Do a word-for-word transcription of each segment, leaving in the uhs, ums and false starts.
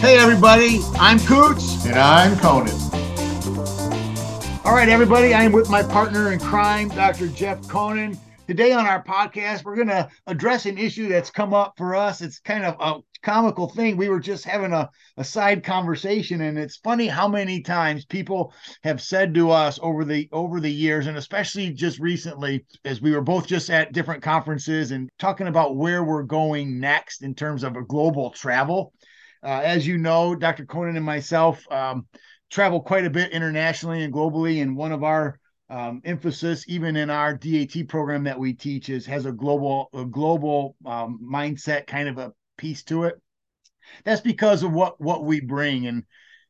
Hey everybody, I'm Kutz. And I'm Konin. All right everybody, I am with my partner in crime, Doctor Jeff Konin. Today on our podcast, we're going to address an issue that's come up for us. It's kind of a comical thing. We were just having a, a side conversation, and it's funny how many times people have said to us over the over the years, and especially just recently, as we were both just at different conferences and talking about where we're going next in terms of a global travel. Uh, as you know, Doctor Konin and myself um, travel quite a bit internationally and globally, and one of our Um, emphasis, even in our D A T program that we teach, is has a global a global um, mindset kind of a piece to it. That's because of what what we bring, and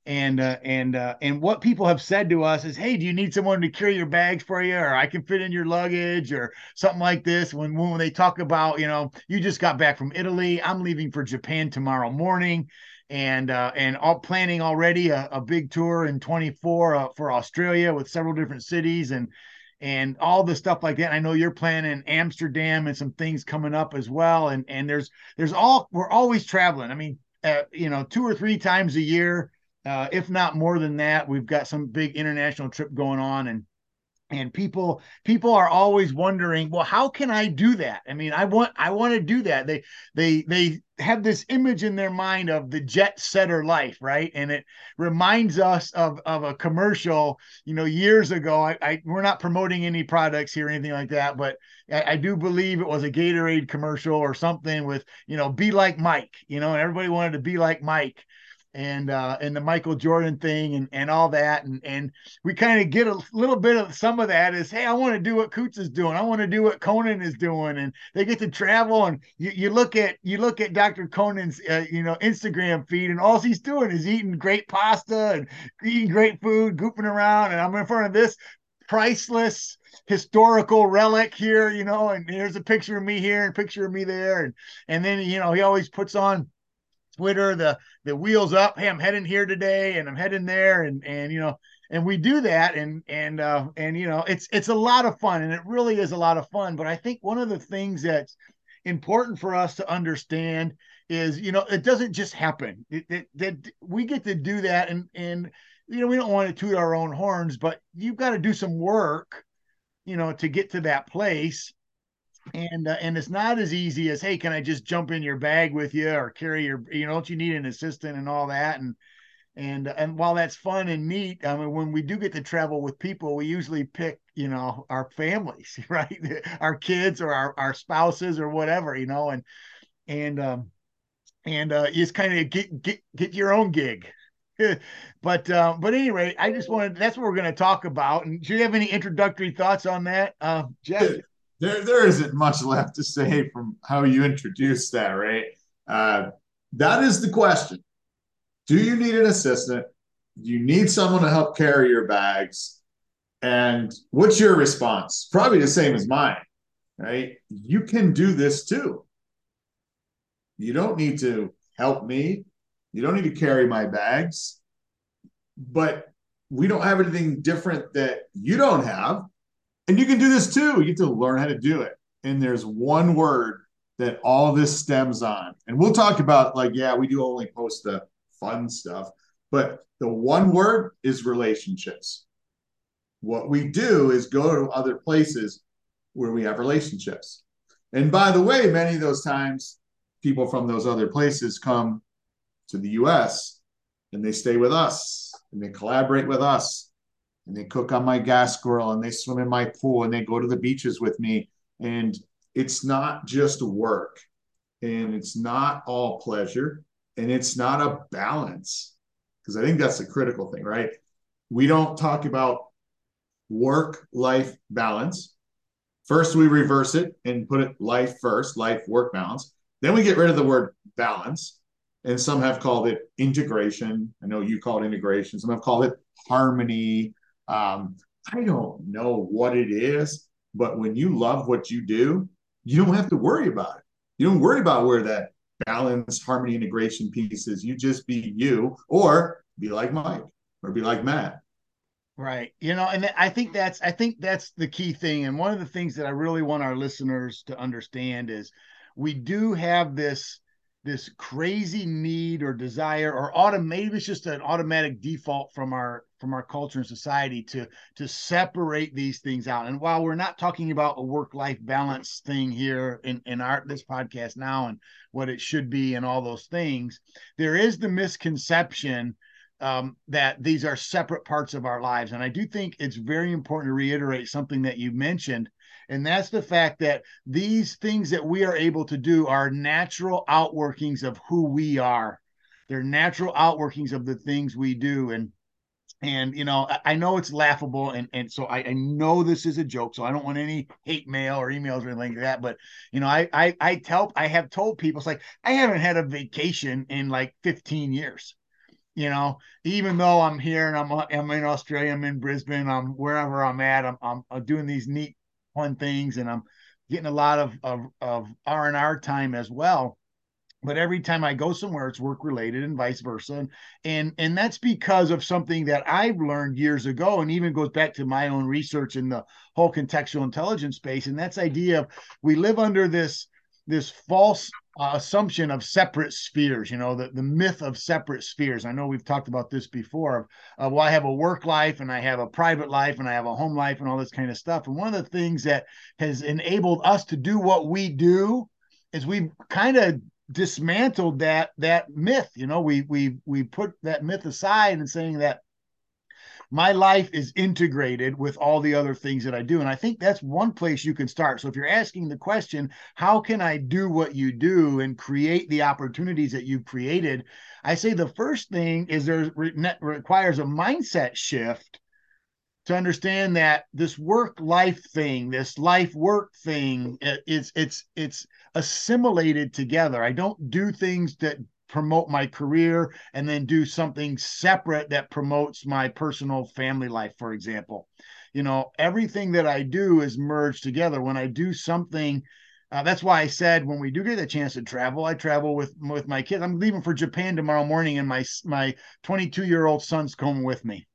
and uh, and uh, and what people have said to us is, hey, do you need someone to carry your bags for you, or I can fit in your luggage, or something like this. When when they talk about, you know, you just got back from Italy, I'm leaving for Japan tomorrow morning. And uh, and all planning already a, a big tour in twenty-four uh, for Australia with several different cities and and all the stuff like that. I know you're planning Amsterdam and some things coming up as well. And and there's there's all we're always traveling. I mean, uh, you know, two or three times a year, uh, if not more than that. We've got some big international trip going on, and and people people are always wondering, well, how can I do that? I mean, I want I want to do that. They they they. have this image in their mind of the jet setter life, right? And it reminds us of, of a commercial, you know, years ago. I, I we're not promoting any products here or anything like that, but I, I do believe it was a Gatorade commercial or something with, you know, be like Mike, you know, and everybody wanted to be like Mike, and uh, and the Michael Jordan thing and, and all that. And and we kind of get a little bit of some of that is, hey, I want to do what Kutz is doing. I want to do what Konin is doing. And they get to travel. And you, you look at you look at Doctor Konin's, uh, you know, Instagram feed, and all he's doing is eating great pasta and eating great food, goofing around. And I'm in front of this priceless historical relic here, you know, and there's a picture of me here and a picture of me there. And, and then, you know, he always puts on Twitter, the the wheels up, hey, I'm heading here today and I'm heading there, and and you know, and we do that, and and uh and you know, it's it's a lot of fun, and it really is a lot of fun. But I think one of the things that's important for us to understand is, you know, it doesn't just happen. That we get to do that, and and you know, we don't want to toot our own horns, but you've got to do some work, you know, to get to that place. And uh, and it's not as easy as, hey, can I just jump in your bag with you, or carry your, you know, don't you need an assistant and all that. And and and while that's fun and neat, I mean, when we do get to travel with people, we usually pick, you know, our families, right, our kids or our, our spouses or whatever, you know, and and um, and uh, just kind of get get get your own gig. But uh, but anyway, I just wanted that's what we're going to talk about. And do you have any introductory thoughts on that, uh, Jeff? There, there isn't much left to say from how you introduced that, right? Uh, that is the question. Do you need an assistant? Do you need someone to help carry your bags? And what's your response? Probably the same as mine, right? You can do this too. You don't need to help me. You don't need to carry my bags. But we don't have anything different that you don't have. And you can do this too. You get to learn how to do it. And there's one word that all this stems on. And we'll talk about, like, yeah, we do only post the fun stuff, but the one word is relationships. What we do is go to other places where we have relationships. And by the way, many of those times, people from those other places come to the U S and they stay with us and they collaborate with us. And they cook on my gas grill, and they swim in my pool, and they go to the beaches with me. And it's not just work, and it's not all pleasure, and it's not a balance, because I think that's the critical thing, right? We don't talk about work-life balance. First, we reverse it and put it life first, life-work balance. Then we get rid of the word balance, and some have called it integration. I know you call it integration. Some have called it harmony. Um, I don't know what it is, but when you love what you do, you don't have to worry about it. You don't worry about where that balance, harmony, integration piece is. You just be you, or be like Mike, or be like Matt. Right. You know, and I think that's, I think that's the key thing. And one of the things that I really want our listeners to understand is we do have this this crazy need or desire or auto, maybe it's just an automatic default from our from our culture and society to to separate these things out. And while we're not talking about a work-life balance thing here in, in our this podcast now and what it should be and all those things, there is the misconception um, that these are separate parts of our lives. And I do think it's very important to reiterate something that you mentioned, and that's the fact that these things that we are able to do are natural outworkings of who we are. They're natural outworkings of the things we do. And, and you know, I, I know it's laughable. And, and so I, I know this is a joke, so I don't want any hate mail or emails or anything like that. But, you know, I, I, I tell, I have told people, it's like, I haven't had a vacation in like fifteen years. You know, even though I'm here and I'm, I'm in Australia, I'm in Brisbane, I'm wherever I'm at, I'm, I'm, I'm doing these neat fun things, and I'm getting a lot of of, of R and R time as well. But every time I go somewhere, it's work related and vice versa. And, and and that's because of something that I've learned years ago, and even goes back to my own research in the whole contextual intelligence space. And that's the idea of we live under this this false uh, assumption of separate spheres, you know, the, the myth of separate spheres. I know we've talked about this before. Uh, well, I have a work life and I have a private life and I have a home life and all this kind of stuff. And one of the things that has enabled us to do what we do is we've kind of dismantled that, that myth. You know, we, we, we put that myth aside and saying that my life is integrated with all the other things that I do. And I think that's one place you can start. So if you're asking the question, how can I do what you do and create the opportunities that you've created? I say the first thing is there requires a mindset shift to understand that this work-life thing, this life-work thing, it's, it's, it's assimilated together. I don't do things that promote my career and then do something separate that promotes my personal family life, for example. You know, everything that I do is merged together. When I do something, uh, that's why I said, when we do get the chance to travel, I travel with, with my kids. I'm leaving for Japan tomorrow morning and my, my twenty-two year old son's coming with me.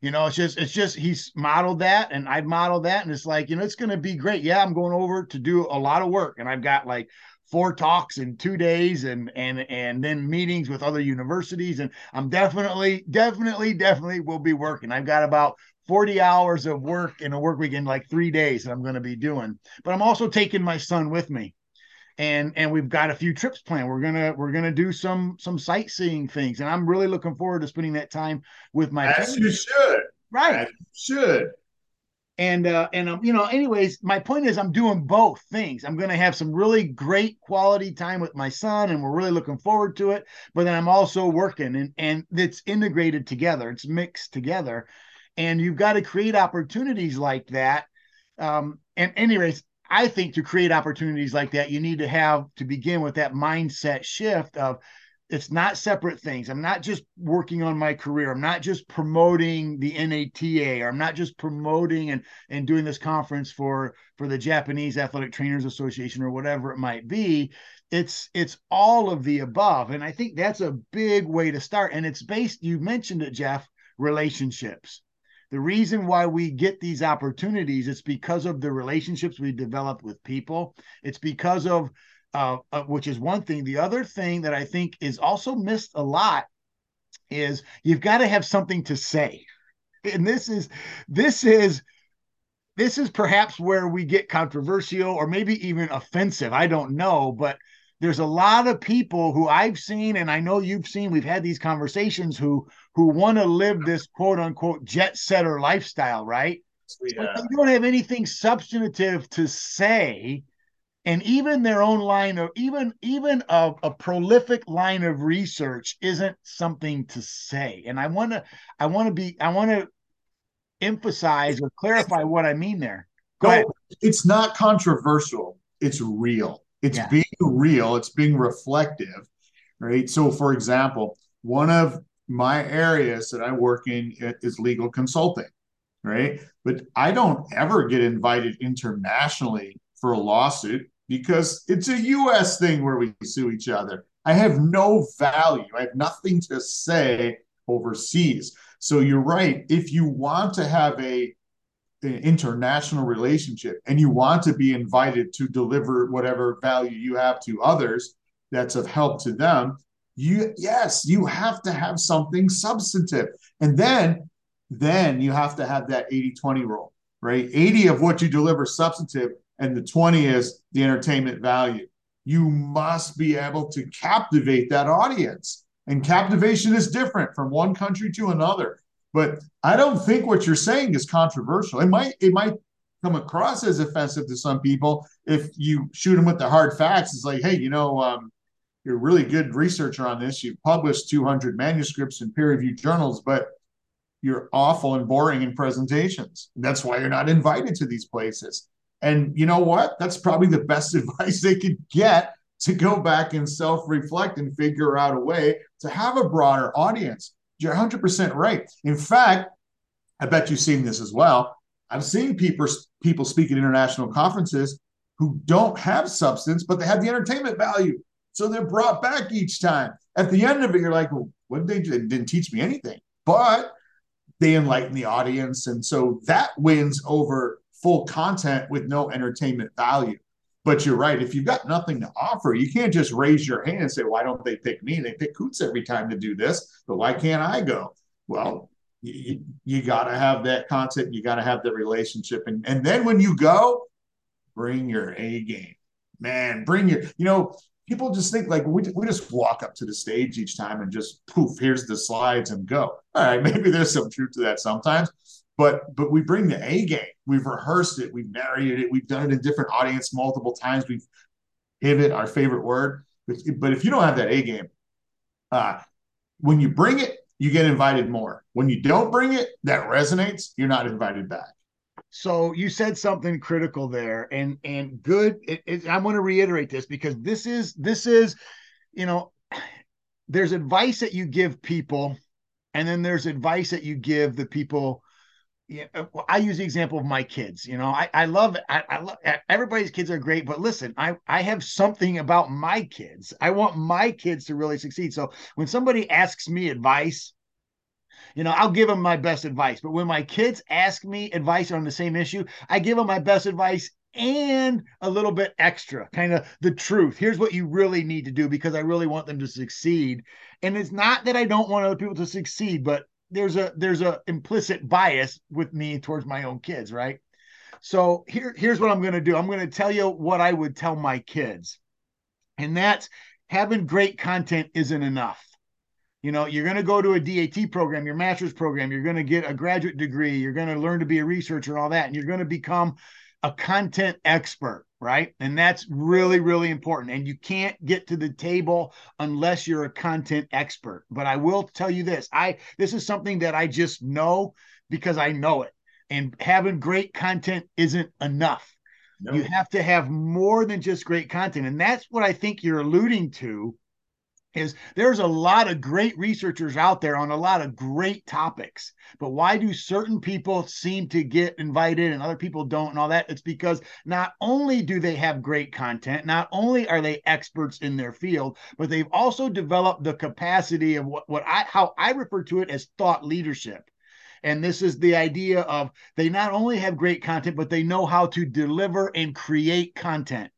You know, it's just, it's just, he's modeled that and I've modeled that. And it's like, you know, it's going to be great. Yeah. I'm going over to do a lot of work, and I've got like four talks in two days and, and, and then meetings with other universities. And I'm definitely, definitely, definitely will be working. I've got about forty hours of work in a work week in like three days that I'm going to be doing, but I'm also taking my son with me. And, and we've got a few trips planned. We're going to, we're going to do some, some sightseeing things. And I'm really looking forward to spending that time with my As family. You should. Right. As you should. And, uh, and um, you know, anyways, my point is I'm doing both things. I'm going to have some really great quality time with my son, and we're really looking forward to it. But then I'm also working, and, and it's integrated together. It's mixed together. And you've got to create opportunities like that. Um, and anyways, I think to create opportunities like that, you need to have to begin with that mindset shift of, it's not separate things. I'm not just working on my career. I'm not just promoting the N A T A, or I'm not just promoting and, and doing this conference for, for the Japanese Athletic Trainers Association or whatever it might be. It's, it's all of the above. And I think that's a big way to start. And it's based, you mentioned it, Jeff, relationships. The reason why we get these opportunities, it's because of the relationships we develop with people. It's because of Uh, uh, which is one thing. The other thing that I think is also missed a lot is you've got to have something to say. And this is, this is, this is perhaps where we get controversial or maybe even offensive. I don't know, but there's a lot of people who I've seen, and I know you've seen, we've had these conversations who, who want to live this quote unquote jet setter lifestyle, right? Yeah. But they don't have anything substantive to say. And even their own line of, even even a, a prolific line of research isn't something to say. And I want to, I want to be, I want to emphasize or clarify what I mean there. Go no, ahead. It's not controversial. It's real. It's yeah. being real. It's being reflective, right? So, for example, one of my areas that I work in is legal consulting, right? But I don't ever get invited internationally for a lawsuit, because it's a U S thing where we sue each other. I have no value. I have nothing to say overseas. So you're right. If you want to have a, an international relationship and you want to be invited to deliver whatever value you have to others, that's of help to them, you yes, you have to have something substantive. And then, then you have to have that eighty twenty rule, right? eighty of what you deliver substantive, and the twenty is the entertainment value. You must be able to captivate that audience. And captivation is different from one country to another. But I don't think what you're saying is controversial. It might, it might come across as offensive to some people if you shoot them with the hard facts. It's like, hey, you know, um, you're a really good researcher on this. You've published two hundred manuscripts in peer-reviewed journals, but you're awful and boring in presentations. That's why you're not invited to these places. And you know what? That's probably the best advice they could get, to go back and self-reflect and figure out a way to have a broader audience. You're one hundred percent right. In fact, I bet you've seen this as well. I've seen people, people speak at international conferences who don't have substance, but they have the entertainment value. So they're brought back each time. At the end of it, you're like, well, what did they do? They didn't teach me anything. But they enlighten the audience. And so that wins over full content with no entertainment value. But you're right. If you've got nothing to offer, you can't just raise your hand and say, why don't they pick me? They pick Kutz every time to do this, but why can't I go? Well, you, you got to have that content. You got to have the relationship. And, and then when you go, bring your A game. Man, bring your, you know, people just think like we, we just walk up to the stage each time and just poof, here's the slides and go. All right, maybe there's some truth to that sometimes. But but we bring the A game. We've rehearsed it. We've narrated it. We've done it in different audience multiple times. We've pivot, our favorite word. But, but if you don't have that A game, uh, when you bring it, you get invited more. When you don't bring it, that resonates. You're not invited back. So you said something critical there, and and good. It, it, I want to reiterate this because this is this is, you know, there's advice that you give people, and then there's advice that you give the people. Yeah, I use the example of my kids. You know, I, I love it. I, I love everybody's kids are great, but listen, I, I have something about my kids. I want my kids to really succeed. So when somebody asks me advice, you know, I'll give them my best advice. But when my kids ask me advice on the same issue, I give them my best advice and a little bit extra, kind of the truth. Here's what you really need to do because I really want them to succeed. And it's not that I don't want other people to succeed, but there's a there's a implicit bias with me towards my own kids, right? So here, here's what I'm going to do. I'm going to tell you what I would tell my kids. And that's having great content isn't enough. You know, you're going to go to a D A T program, your master's program, you're going to get a graduate degree, you're going to learn to be a researcher and all that, and you're going to become a content expert, right? And that's really, really important. And you can't get to the table unless you're a content expert. But I will tell you this, I this is something that I just know because I know it. And having great content isn't enough. No. You have to have more than just great content. And that's what I think you're alluding to, is there's a lot of great researchers out there on a lot of great topics, but why do certain people seem to get invited and other people don't and all that? It's because not only do they have great content, not only are they experts in their field, but they've also developed the capacity of what, what I, how I refer to it as thought leadership. And this is the idea of they not only have great content, but they know how to deliver and create content.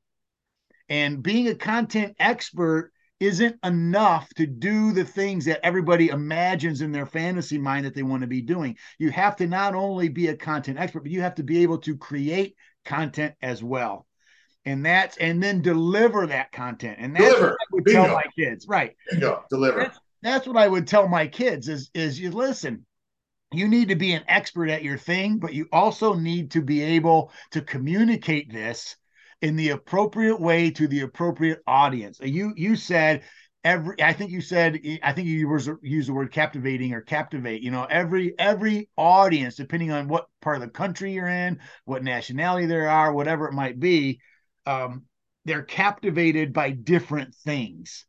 And being a content expert isn't enough to do the things that everybody imagines in their fantasy mind that they want to be doing. You have to not only be a content expert, but you have to be able to create content as well. And that's, and then deliver that content. And that's deliver. What I would Bingo. Tell my kids, right? Bingo. Deliver. That's, that's what I would tell my kids is, is you listen, you need to be an expert at your thing, but you also need to be able to communicate this in the appropriate way to the appropriate audience. You you said every. I think you said. I think you used the word captivating or captivate. You know, every every audience, depending on what part of the country you're in, what nationality there are, whatever it might be, um, they're captivated by different things.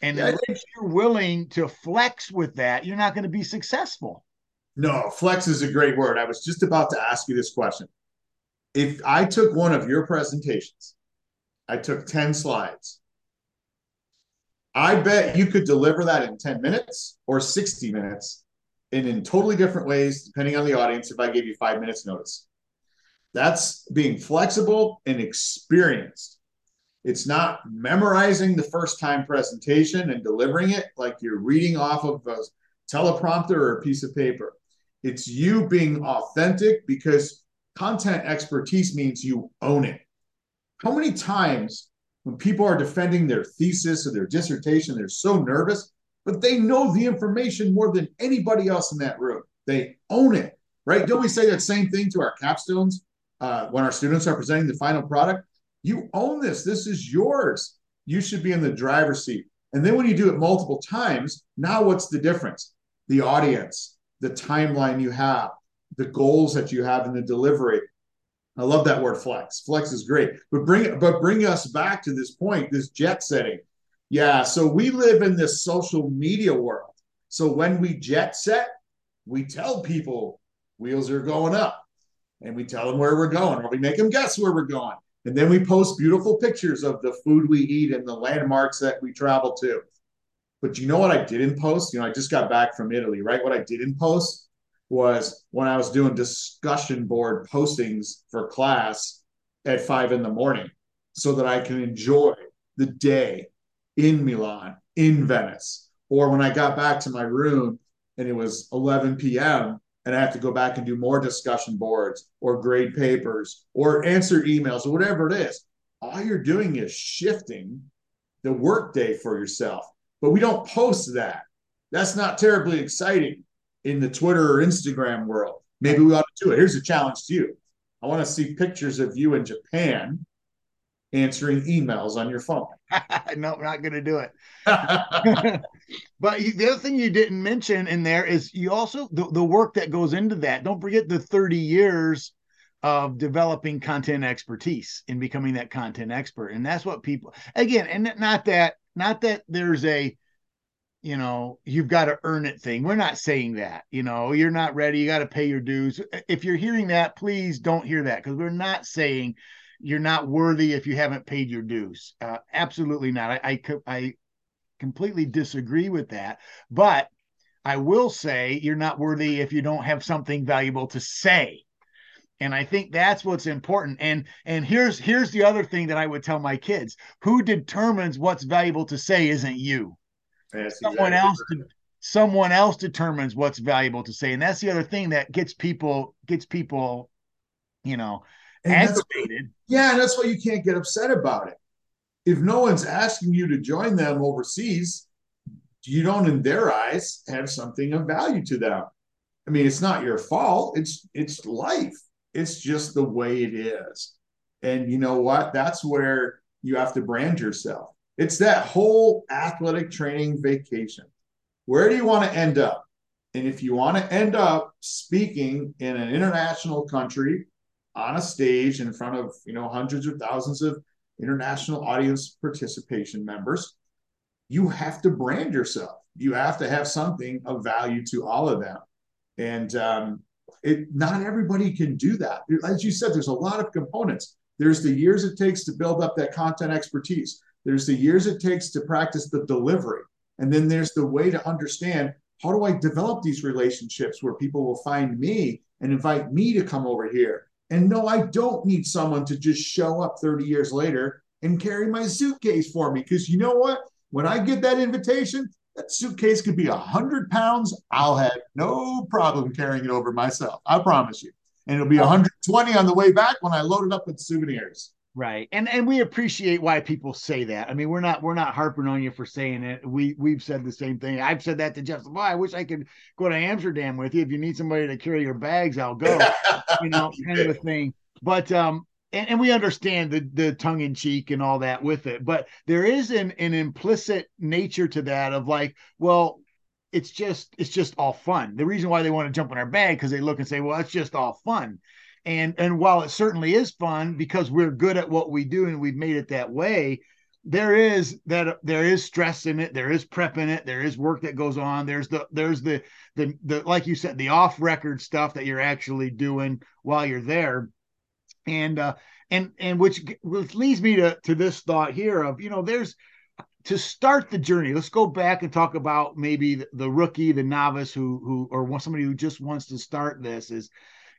And yeah, unless you're willing to flex with that, you're not going to be successful. No, flex is a great word. I was just about to ask you this question. If I took one of your presentations, I took ten slides, I bet you could deliver that in ten minutes or sixty minutes and in totally different ways, depending on the audience, if I gave you five minutes notice. That's being flexible and experienced. It's not memorizing the first time presentation and delivering it like you're reading off of a teleprompter or a piece of paper. It's you being authentic, because content expertise means you own it. How many times when people are defending their thesis or their dissertation, they're so nervous, but they know the information more than anybody else in that room. They own it, right? Don't we say that same thing to our capstones uh, when our students are presenting the final product? You own this. This is yours. You should be in the driver's seat. And then when you do it multiple times, now what's the difference? The audience, the timeline you have, the goals that you have in the delivery. I love that word flex. Flex is great. But bring, but bring us back to this point, this jet setting. Yeah, so we live in this social media world. So when we jet set, we tell people wheels are going up. And we tell them where we're going, or we make them guess where we're going. And then we post beautiful pictures of the food we eat and the landmarks that we travel to. But you know what I didn't post? You know, I just got back from Italy, right? What I didn't post was when I was doing discussion board postings for class at five in the morning so that I can enjoy the day in Milan, in Venice, or when I got back to my room and it was eleven p m and I have to go back and do more discussion boards or grade papers or answer emails or whatever it is. All you're doing is shifting the workday for yourself, but we don't post that. That's not terribly exciting in the Twitter or Instagram world. Maybe we ought to do it. Here's a challenge to you. I want to see pictures of you in Japan answering emails on your phone. No, we're not going to do it. But you, the other thing you didn't mention in there is you also, the, the work that goes into that. Don't forget the thirty years of developing content expertise and becoming that content expert. And that's what people, again, and not that, not that there's a, you know, you've got to earn it thing. We're not saying that, you know, you're not ready. You got to pay your dues. If you're hearing that, please don't hear that, because we're not saying you're not worthy if you haven't paid your dues. Uh, absolutely not. I, I, I completely disagree with that. But I will say you're not worthy if you don't have something valuable to say. And I think that's what's important. And and here's here's the other thing that I would tell my kids. Who determines what's valuable to say isn't you. That's someone exactly else right. Someone else determines what's valuable to say. And that's the other thing that gets people, gets people, you know, And aggravated. Yeah, and that's why you can't get upset about it. If no one's asking you to join them overseas, you don't, in their eyes, have something of value to them. I mean, it's not your fault. It's it's life. It's just the way it is. And you know what? That's where you have to brand yourself. It's that whole athletic training vacation. Where do you want to end up? And if you want to end up speaking in an international country, on a stage in front of, you know, hundreds of thousands of international audience participation members, you have to brand yourself. You have to have something of value to all of them. And um, it, not everybody can do that. As you said, there's a lot of components. There's the years it takes to build up that content expertise. There's the years it takes to practice the delivery. And then there's the way to understand, how do I develop these relationships where people will find me and invite me to come over here? And no, I don't need someone to just show up thirty years later and carry my suitcase for me. Because you know what? When I get that invitation, that suitcase could be one hundred pounds. I'll have no problem carrying it over myself. I promise you. And it'll be one hundred twenty on the way back when I load it up with souvenirs. Right. And and we appreciate why people say that. I mean, we're not we're not harping on you for saying it. We we've said the same thing. I've said that to Jeff. Well, I wish I could go to Amsterdam with you. If you need somebody to carry your bags, I'll go. You know, kind of a thing. But um and, and we understand the the tongue in cheek and all that with it. But there is an, an implicit nature to that of like, well, it's just it's just all fun. The reason why they want to jump in our bag, because they look and say, well, it's just all fun. And and while it certainly is fun because we're good at what we do and we've made it that way, there is that there is stress in it, there is prep in it, there is work that goes on, there's the there's the the, the like you said, the off-record stuff that you're actually doing while you're there, and uh, and and which which leads me to to this thought here of, you know, there's to start the journey. Let's go back and talk about maybe the, the rookie, the novice, who who or somebody who just wants to start this is.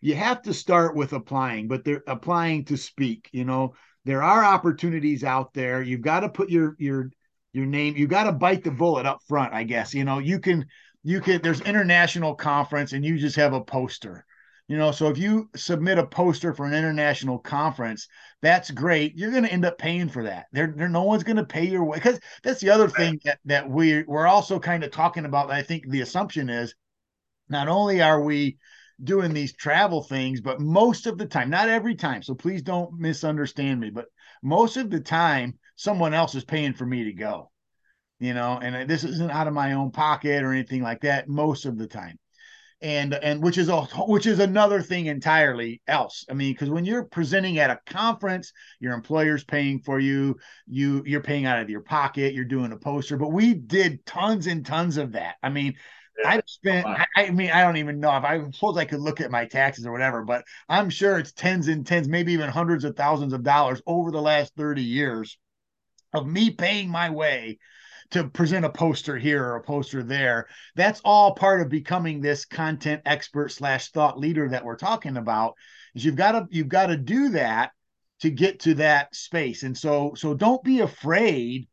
You have to start with applying, but they're applying to speak, you know, There are opportunities out there. You've got to put your your your name. You've got to bite the bullet up front, I guess. You know, you can you can. There's international conference, and you just have a poster. You know, so if you submit a poster for an international conference, that's great. You're going to end up paying for that. There, there, no one's going to pay your way, because that's the other thing that that we we're also kind of talking about. I think the assumption is not only are we doing these travel things, but most of the time, not every time, so please don't misunderstand me, but most of the time, someone else is paying for me to go. You know, and this isn't out of my own pocket or anything like that. Most of the time. And and which is a which is another thing entirely else. I mean, because when you're presenting at a conference, your employer's paying for you, you you're paying out of your pocket, you're doing a poster. But we did tons and tons of that. I mean, yeah, I've spent. I, I mean, I don't even know if I suppose I could look at my taxes or whatever, but I'm sure it's tens and tens, maybe even hundreds of thousands of dollars over the last thirty years of me paying my way to present a poster here or a poster there. That's all part of becoming this content expert slash thought leader that we're talking about, is you've got to, you've got to do that to get to that space. And so, so don't be afraid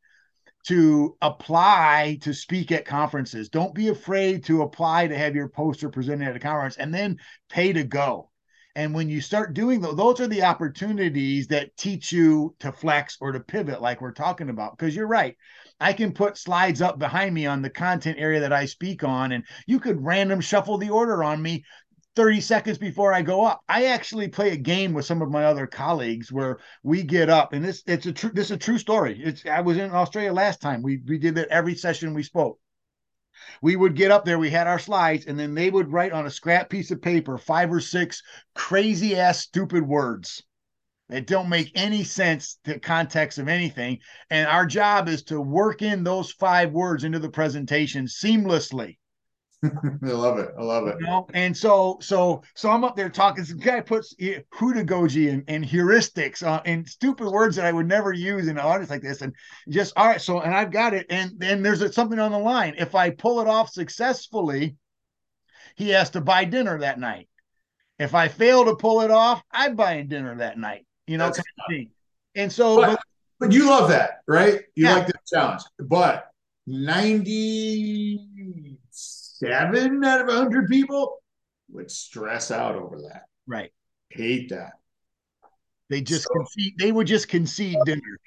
to apply to speak at conferences. Don't be afraid to apply to have your poster presented at a conference, and then pay to go. And when you start doing those, those are the opportunities that teach you to flex or to pivot, like we're talking about, because you're right. I can put slides up behind me on the content area that I speak on, and you could random shuffle the order on me thirty seconds before I go up. I actually play a game with some of my other colleagues where we get up, and this it's a true this is a true story. It's I was in Australia last time. We we did that every session we spoke. We would get up there, we had our slides, and then they would write on a scrap piece of paper five or six crazy ass stupid words that don't make any sense to context of anything. And our job is to work in those five words into the presentation seamlessly. I love it. I love it. You know? And so, so, so I'm up there talking. This guy puts pedagogy and, and heuristics uh, and stupid words that I would never use in an audience like this. And just, all right. So, and I've got it. And then there's a, something on the line. If I pull it off successfully, he has to buy dinner that night. If I fail to pull it off, I buy dinner that night, you know, kind of thing. And so, but, but, but you love that, right? You yeah. like that challenge, but ninety seven out of a hundred people would stress out over that. Right. Hate that. They just so, concede, they would just concede dinner.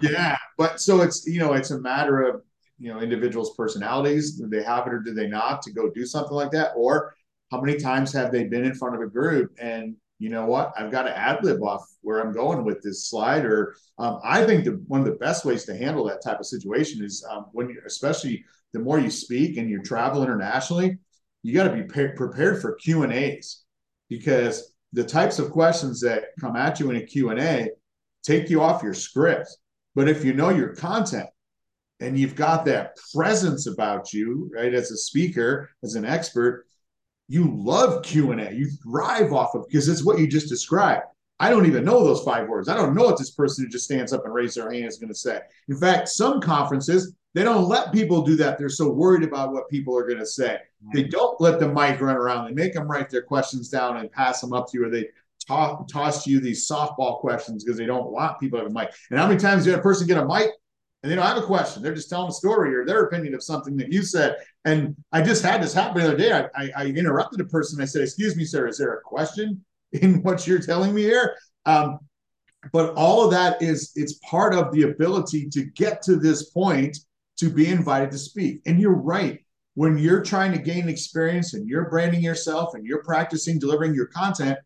Yeah. But so it's, you know, it's a matter of, you know, individuals' personalities. Do they have it or do they not to go do something like that? Or how many times have they been in front of a group and, you know what, I've got to ad lib off where I'm going with this slide. Or um, I think the, one of the best ways to handle that type of situation is um, when you, especially the more you speak and you travel internationally, you got to be pre prepared for Q and A's, because the types of questions that come at you in a Q and A take you off your script. But if you know your content and you've got that presence about you, right, as a speaker, as an expert, you love Q and A. You thrive off of, because it's what you just described. I don't even know those five words. I don't know what this person who just stands up and raises their hand is going to say. In fact, some conferences, they don't let people do that. They're so worried about what people are going to say. They don't let the mic run around. They make them write their questions down and pass them up to you, or they to toss you these softball questions because they don't want people to have a mic. And how many times did a person get a mic and they don't have a question? They're just telling a story or their opinion of something that you said. And I just had this happen the other day. I, I, I interrupted a person. I said, excuse me, sir, is there a question in what you're telling me here? Um, but all of that is, it's part of the ability to get to this point to be invited to speak. And you're right. When you're trying to gain experience and you're branding yourself and you're practicing delivering your content,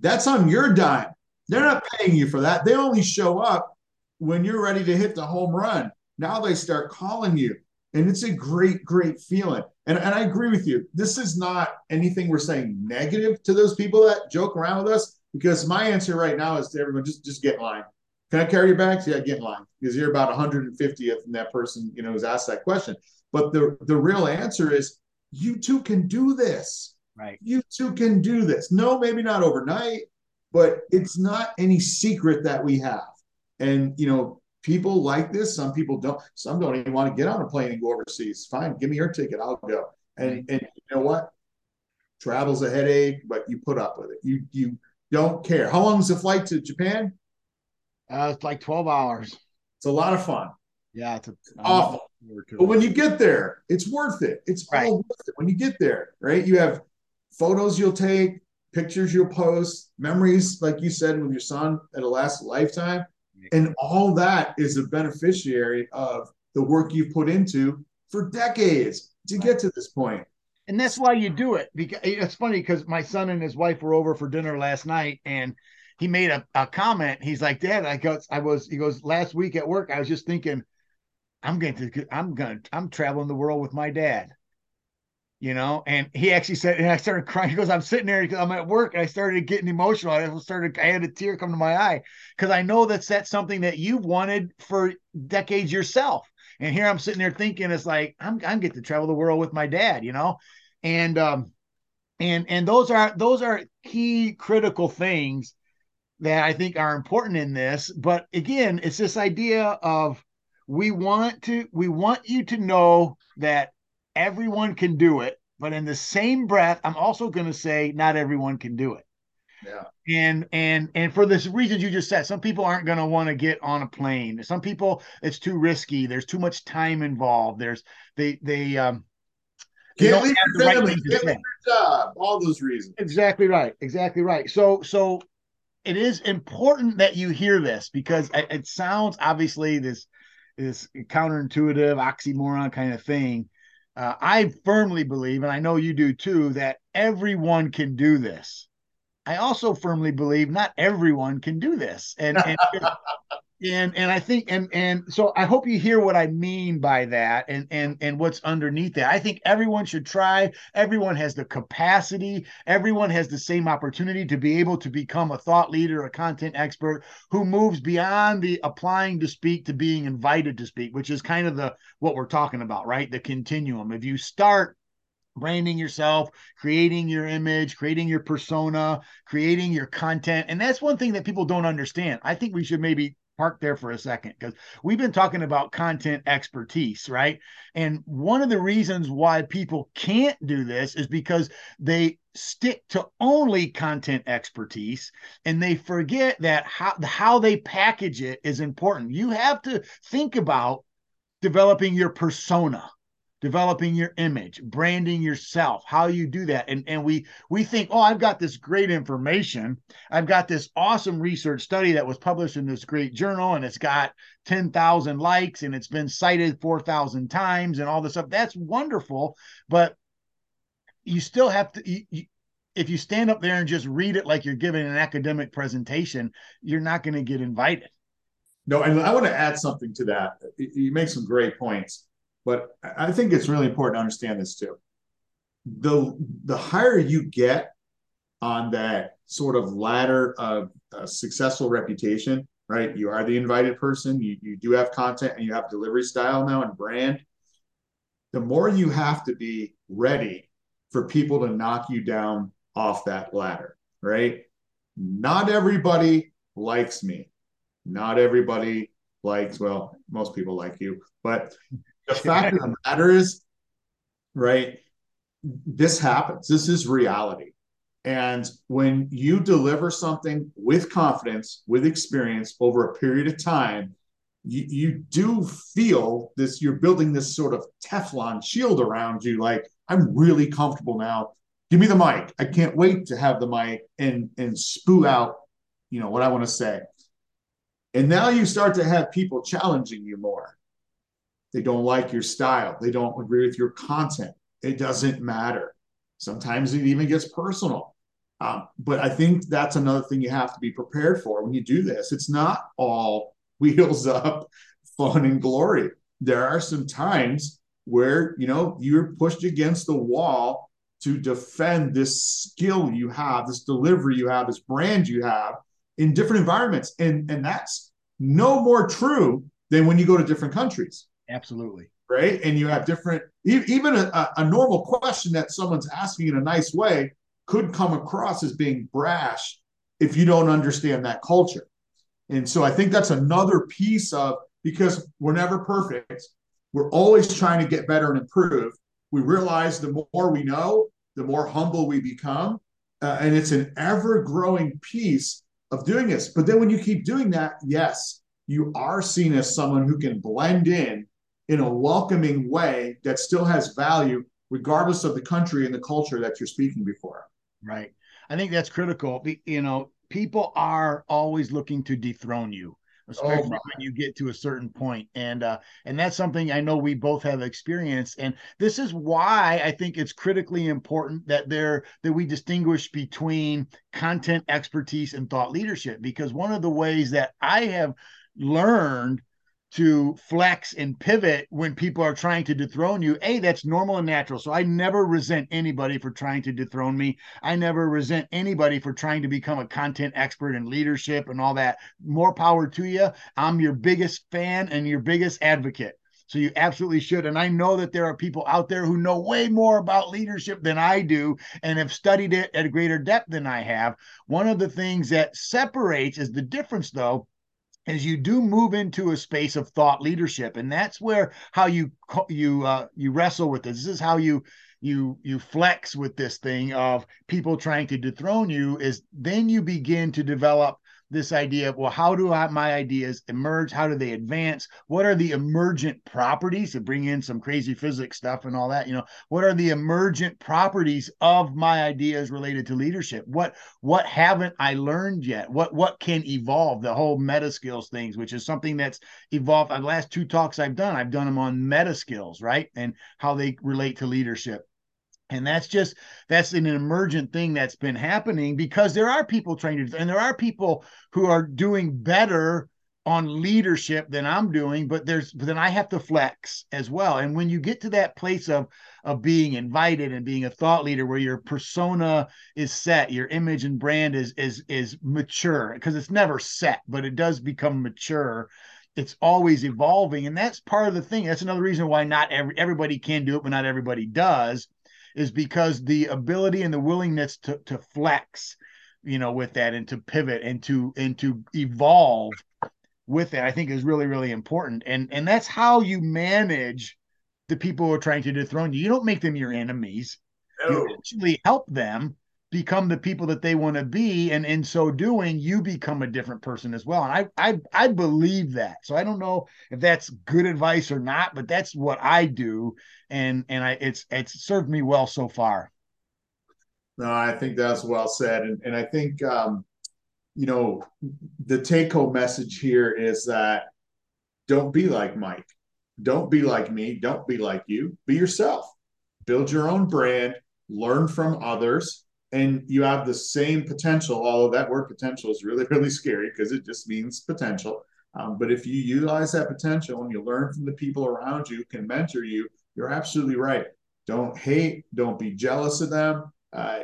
that's on your dime. They're not paying you for that. They only show up when you're ready to hit the home run. Now they start calling you. And it's a great, great feeling. And, and I agree with you. This is not anything we're saying negative to those people that joke around with us, because my answer right now is to everyone, just, just get in line. Can I carry your bags? Yeah, get in line. Because you're about one hundred fiftieth in that person, you know, who's asked that question. But the, the real answer is you too can do this. Right. You too can do this. No, maybe not overnight, but it's not any secret that we have. And, you know, people like this. Some people don't. Some don't even want to get on a plane and go overseas. Fine, give me your ticket. I'll go. And and you know what? Travel's a headache, but you put up with it. You you don't care. How long is the flight to Japan? Uh, it's like twelve hours. It's a lot of fun. Yeah. It's a, awful. But when you get there, it's worth it. It's right. all worth it when you get there, right? You have photos you'll take, pictures you'll post, memories, like you said, with your son that'll last a lifetime. And all that is a beneficiary of the work you've put into for decades to get to this point. And that's why you do it. Because it's funny, because my son and his wife were over for dinner last night, and he made a, a comment. He's like, "Dad, I got, I was." He goes, "Last week at work, I was just thinking, I'm going to, I'm going, to, I'm traveling the world with my dad." You know, and he actually said, and I started crying. He goes, "I'm sitting there because I'm at work, and I started getting emotional. I started, I had a tear come to my eye because I know that's that's something that you've wanted for decades yourself. And here I'm sitting there thinking, it's like I'm I'm getting to travel the world with my dad, you know, and um, and and those are those are key critical things that I think are important in this. But again, it's this idea of we want to we want you to know that everyone can do it, but in the same breath, I'm also going to say not everyone can do it. Yeah. And and and for the reasons you just said, some people aren't going to want to get on a plane. Some people, it's too risky. There's too much time involved. There's they they um. They don't have the right thing to say. Job. All those reasons. Exactly right. Exactly right. So so, it is important that you hear this, because it, it sounds obviously this this counterintuitive oxymoron kind of thing. Uh, I firmly believe, and I know you do too, that everyone can do this. I also firmly believe not everyone can do this. And and, and and I think, and and so I hope you hear what I mean by that and and and what's underneath that. I think everyone should try. Everyone has the capacity. Everyone has the same opportunity to be able to become a thought leader, a content expert who moves beyond the applying to speak to being invited to speak, which is kind of the what we're talking about, right? The continuum. If you start branding yourself, creating your image, creating your persona, creating your content. And that's one thing that people don't understand. I think we should maybe park there for a second, because we've been talking about content expertise, right? And one of the reasons why people can't do this is because they stick to only content expertise, and they forget that how, how they package it is important. You have to think about developing your persona, developing your image, branding yourself, how you do that. And, and we we think, oh, I've got this great information. I've got this awesome research study that was published in this great journal, and it's got ten thousand likes, and it's been cited four thousand times and all this stuff. That's wonderful, but you still have to, you, you, if you stand up there and just read it like you're giving an academic presentation, you're not going to get invited. No, and I want to add something to that. You make some great points. But I think it's really important to understand this too. The, the higher you get on that sort of ladder of uh, successful reputation, right? You are the invited person, you, you do have content, and you have delivery style now and brand. The more you have to be ready for people to knock you down off that ladder, right? Not everybody likes me. Not everybody likes, well, most people like you, but the fact of the matter is, right, this happens. This is reality. And when you deliver something with confidence, with experience over a period of time, you, you do feel this, you're building this sort of Teflon shield around you. Like, I'm really comfortable now. Give me the mic. I can't wait to have the mic and, and spew out, you know, what I want to say. And now you start to have people challenging you more. They don't like your style. They don't agree with your content. It doesn't matter. Sometimes it even gets personal. Um, but I think that's another thing you have to be prepared for when you do this. It's not all wheels up, fun and glory. There are some times where, you know, you're pushed against the wall to defend this skill you have, this delivery you have, this brand you have in different environments. And, and that's no more true than when you go to different countries. Absolutely. Right. And you have different, even a, a normal question that someone's asking in a nice way could come across as being brash if you don't understand that culture. And so I think that's another piece of, because we're never perfect. We're always trying to get better and improve. We realize the more we know, the more humble we become. Uh, and it's an ever-growing piece of doing this. But then when you keep doing that, yes, you are seen as someone who can blend in in a welcoming way that still has value, regardless of the country and the culture that you're speaking before. Right. I think that's critical. You know, people are always looking to dethrone you, especially oh when you get to a certain point. And, uh, and that's something I know we both have experienced. And this is why I think it's critically important that there, that we distinguish between content expertise and thought leadership, because one of the ways that I have learned to flex and pivot when people are trying to dethrone you, A, that's normal and natural. So I never resent anybody for trying to dethrone me. I never resent anybody for trying to become a content expert in leadership and all that. More power to you. I'm your biggest fan and your biggest advocate. So you absolutely should. And I know that there are people out there who know way more about leadership than I do and have studied it at a greater depth than I have. One of the things that separates is the difference, though, is you do move into a space of thought leadership, and that's where how you you uh, you wrestle with this. This is how you you you flex with this thing of people trying to dethrone you. Is then you begin to develop this idea of, well, how do I, my ideas emerge? How do they advance? What are the emergent properties? To bring in some crazy physics stuff and all that, you know, what are the emergent properties of my ideas related to leadership? What what haven't I learned yet? What what can evolve? The whole meta skills things, which is something that's evolved. The last two talks I've done, I've done them on meta skills, right? And how they relate to leadership. And that's just, that's an emergent thing that's been happening, because there are people trying to, and there are people who are doing better on leadership than I'm doing, but there's, but then I have to flex as well. And when you get to that place of, of being invited and being a thought leader where your persona is set, your image and brand is, is, is mature, because it's never set, but it does become mature. It's always evolving. And that's part of the thing. That's another reason why not every, everybody can do it, but not everybody does, is because the ability and the willingness to, to flex, you know, with that and to pivot and to and to evolve with it, I think is really, really important. And and that's how you manage the people who are trying to dethrone you. You don't make them your enemies. No. You actually help them become the people that they want to be. And in so doing, you become a different person as well. And I, I, I believe that. So I don't know if that's good advice or not, but that's what I do. And, and I, it's, it's served me well so far. No, I think that's well said. And, and I think, um, you know, the take home message here is that don't be like Mike, don't be like me, don't be like you, be yourself, build your own brand, learn from others. And you have the same potential, although that word potential is really, really scary because it just means potential. Um, but if you utilize that potential and you learn from the people around you who can mentor you, you're absolutely right. Don't hate. Don't be jealous of them. Uh,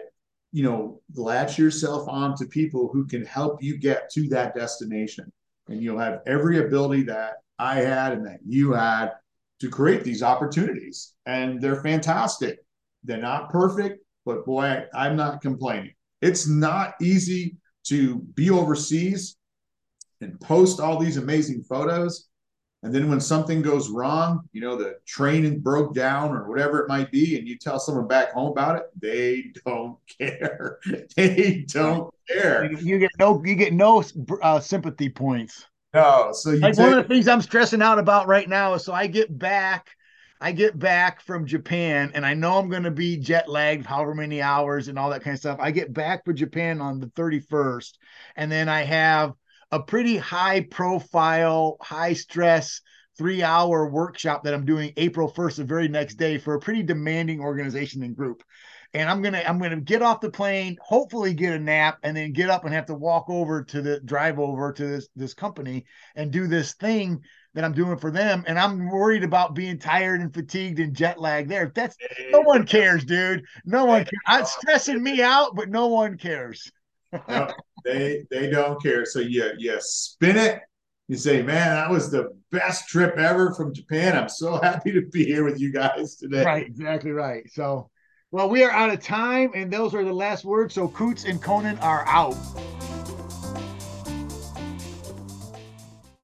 you know, latch yourself on to people who can help you get to that destination. And you'll have every ability that I had and that you had to create these opportunities. And they're fantastic. They're not perfect. But boy, I'm not complaining. It's not easy to be overseas and post all these amazing photos. And then when something goes wrong, you know, the train broke down or whatever it might be, and you tell someone back home about it, they don't care. They don't care. You get no, you get no uh, sympathy points. No. So you like take- one of the things I'm stressing out about right now is so I get back. I get back from Japan and I know I'm going to be jet lagged however many hours and all that kind of stuff. I get back from Japan on the thirty-first and then I have a pretty high profile, high stress three hour workshop that I'm doing April first, the very next day, for a pretty demanding organization and group. And I'm going to, I'm going to get off the plane, hopefully get a nap, and then get up and have to walk over to the drive over to this, this company and do this thing that I'm doing for them. And I'm worried about being tired and fatigued and jet lag there. That's no one cares, dude. No one cares. It's stressing me out, but no one cares. No, they they don't care. So you, you spin it. You say, man, that was the best trip ever from Japan. I'm so happy to be here with you guys today. Right, exactly right. So, well, we are out of time, and those are the last words. So Kutz and Konin are out.